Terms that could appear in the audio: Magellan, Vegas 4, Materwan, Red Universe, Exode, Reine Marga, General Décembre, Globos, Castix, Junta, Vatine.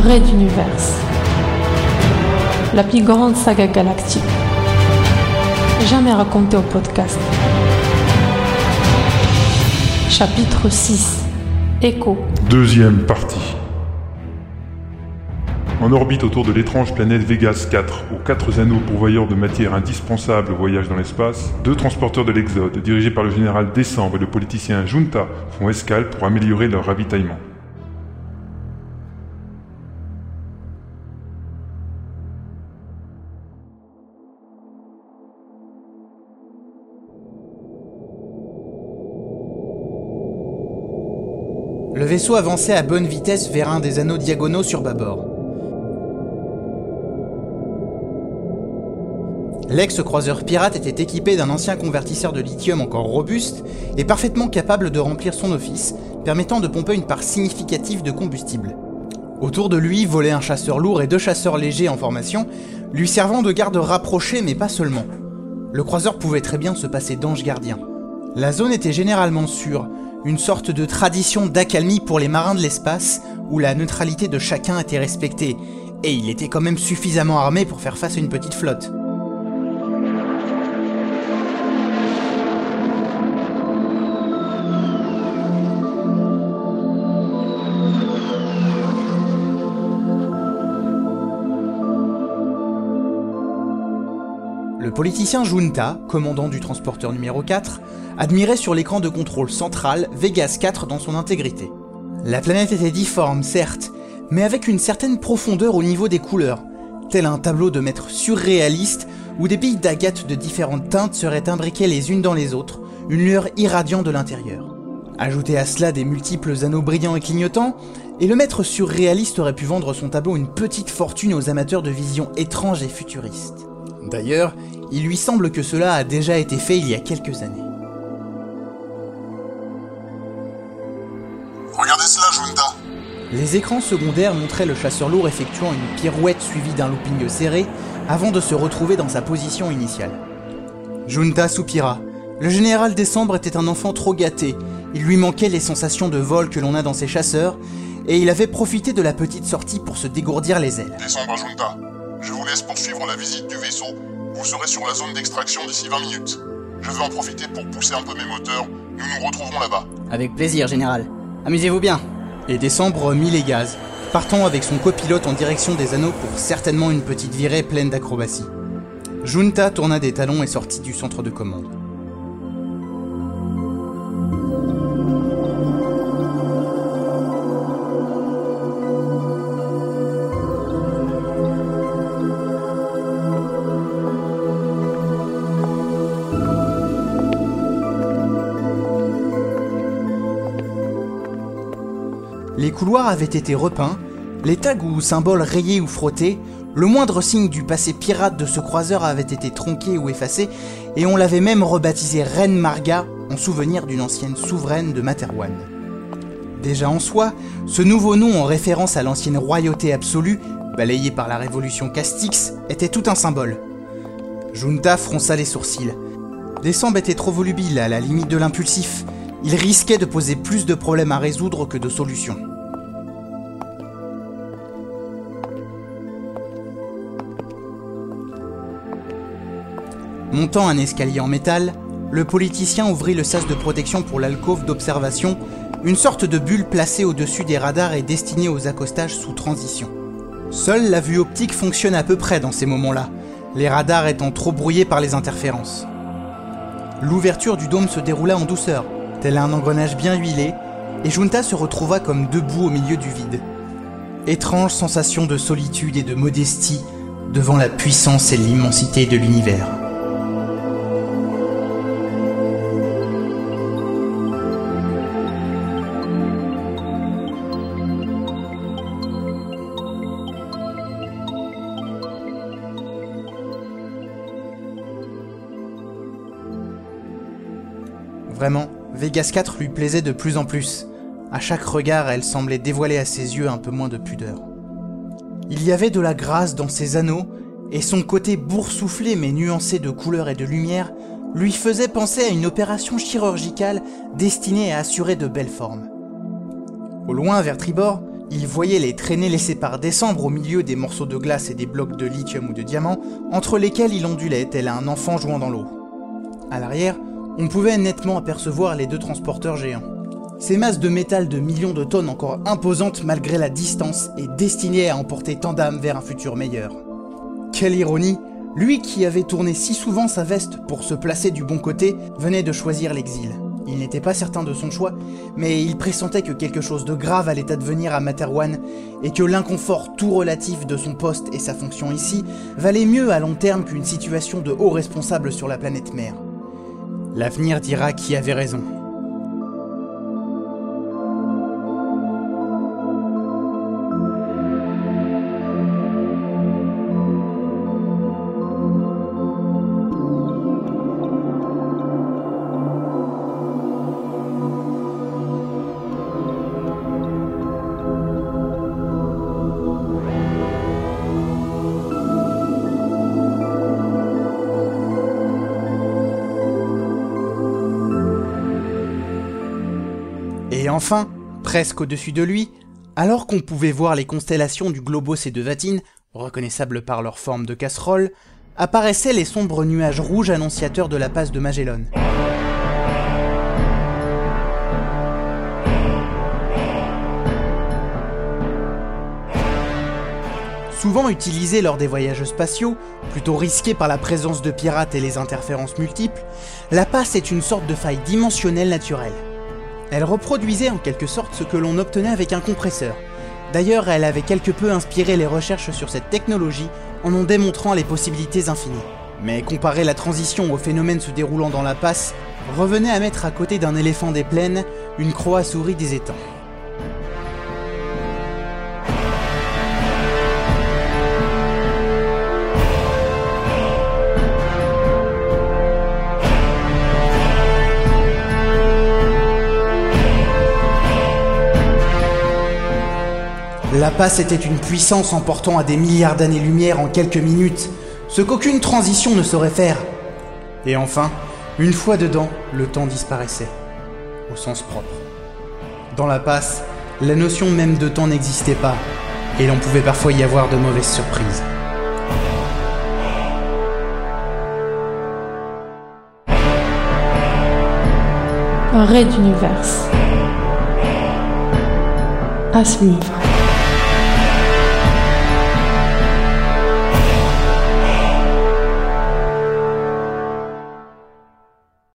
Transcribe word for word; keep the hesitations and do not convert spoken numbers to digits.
Red Universe, la plus grande saga galactique, jamais racontée au podcast. Chapitre six, Écho. Deuxième partie. En orbite autour de l'étrange planète Vegas quatre, aux quatre anneaux pourvoyeurs de matière indispensable au voyage dans l'espace, deux transporteurs de l'Exode, dirigés par le général Décembre et le politicien Junta, font escale pour améliorer leur ravitaillement. Le vaisseau avançait à bonne vitesse vers un des anneaux diagonaux sur bâbord. L'ex-croiseur pirate était équipé d'un ancien convertisseur de lithium encore robuste et parfaitement capable de remplir son office, permettant de pomper une part significative de combustible. Autour de lui volaient un chasseur lourd et deux chasseurs légers en formation, lui servant de garde rapprochée mais pas seulement. Le croiseur pouvait très bien se passer d'ange gardien. La zone était généralement sûre, une sorte de tradition d'accalmie pour les marins de l'espace où la neutralité de chacun était respectée, et il était quand même suffisamment armé pour faire face à une petite flotte. Le politicien Junta, commandant du transporteur numéro quatre, admirait sur l'écran de contrôle central Vegas quatre dans son intégrité. La planète était difforme, certes, mais avec une certaine profondeur au niveau des couleurs, tel un tableau de maître surréaliste où des billes d'agate de différentes teintes seraient imbriquées les unes dans les autres, une lueur irradiant de l'intérieur. Ajoutez à cela des multiples anneaux brillants et clignotants, et le maître surréaliste aurait pu vendre son tableau une petite fortune aux amateurs de visions étranges et futuristes. D'ailleurs, il lui semble que cela a déjà été fait il y a quelques années. Regardez cela, Junta! Les écrans secondaires montraient le chasseur lourd effectuant une pirouette suivie d'un looping serré avant de se retrouver dans sa position initiale. Junta soupira. Le général Décembre était un enfant trop gâté, il lui manquait les sensations de vol que l'on a dans ses chasseurs, et il avait profité de la petite sortie pour se dégourdir les ailes. Décembre à Junta, je vous laisse poursuivre la visite du vaisseau. Vous serez sur la zone d'extraction d'ici vingt minutes. Je veux en profiter pour pousser un peu mes moteurs. Nous nous retrouverons là-bas. Avec plaisir, Général. Amusez-vous bien. Et Décembre mit les gaz, partant avec son copilote en direction des anneaux pour certainement une petite virée pleine d'acrobatie. Junta tourna des talons et sortit du centre de commande. Les couloirs avaient été repeints, les tags ou symboles rayés ou frottés, le moindre signe du passé pirate de ce croiseur avait été tronqué ou effacé, et on l'avait même rebaptisé Reine Marga en souvenir d'une ancienne souveraine de Materwan. Déjà en soi, ce nouveau nom en référence à l'ancienne royauté absolue, balayée par la révolution Castix, était tout un symbole. Junta fronça les sourcils. Décembre était trop volubile, à la limite de l'impulsif. Il risquait de poser plus de problèmes à résoudre que de solutions. Montant un escalier en métal, le politicien ouvrit le sas de protection pour l'alcôve d'observation, une sorte de bulle placée au-dessus des radars et destinée aux accostages sous transition. Seule la vue optique fonctionne à peu près dans ces moments-là, les radars étant trop brouillés par les interférences. L'ouverture du dôme se déroula en douceur, tel un engrenage bien huilé, et Junta se retrouva comme debout au milieu du vide. Étrange sensation de solitude et de modestie devant la puissance et l'immensité de l'univers. Vraiment, Vegas quatre lui plaisait de plus en plus. À chaque regard, elle semblait dévoiler à ses yeux un peu moins de pudeur. Il y avait de la grâce dans ses anneaux, et son côté boursouflé mais nuancé de couleurs et de lumière lui faisait penser à une opération chirurgicale destinée à assurer de belles formes. Au loin, vers tribord, Il voyait les traînées laissées par Décembre au milieu des morceaux de glace et des blocs de lithium ou de diamant, entre lesquels il ondulait tel un enfant jouant dans l'eau. À l'arrière, on pouvait nettement apercevoir les deux transporteurs géants. Ces masses de métal de millions de tonnes encore imposantes malgré la distance et destinées à emporter tant d'âmes vers un futur meilleur. Quelle ironie, lui qui avait tourné si souvent sa veste pour se placer du bon côté, venait de choisir l'exil. Il n'était pas certain de son choix, mais il pressentait que quelque chose de grave allait advenir à Materwan, et que l'inconfort tout relatif de son poste et sa fonction ici valait mieux à long terme qu'une situation de haut responsable sur la planète mère. L'avenir dira qui avait raison. Et enfin, presque au-dessus de lui, alors qu'on pouvait voir les constellations du Globos et de Vatine, reconnaissables par leur forme de casserole, apparaissaient les sombres nuages rouges annonciateurs de la passe de Magellan. Souvent utilisés lors des voyages spatiaux, plutôt risqués par la présence de pirates et les interférences multiples, la passe est une sorte de faille dimensionnelle naturelle. Elle reproduisait en quelque sorte ce que l'on obtenait avec un compresseur. D'ailleurs, elle avait quelque peu inspiré les recherches sur cette technologie en en démontrant les possibilités infinies. Mais comparer la transition aux phénomènes se déroulant dans la passe revenait à mettre à côté d'un éléphant des plaines une croix à souris des étangs. La passe était une puissance emportant à des milliards d'années-lumière en quelques minutes, ce qu'aucune transition ne saurait faire. Et enfin, une fois dedans, le temps disparaissait, au sens propre. Dans la passe, la notion même de temps n'existait pas, et l'on pouvait parfois y avoir de mauvaises surprises. Red Universe. À suivre.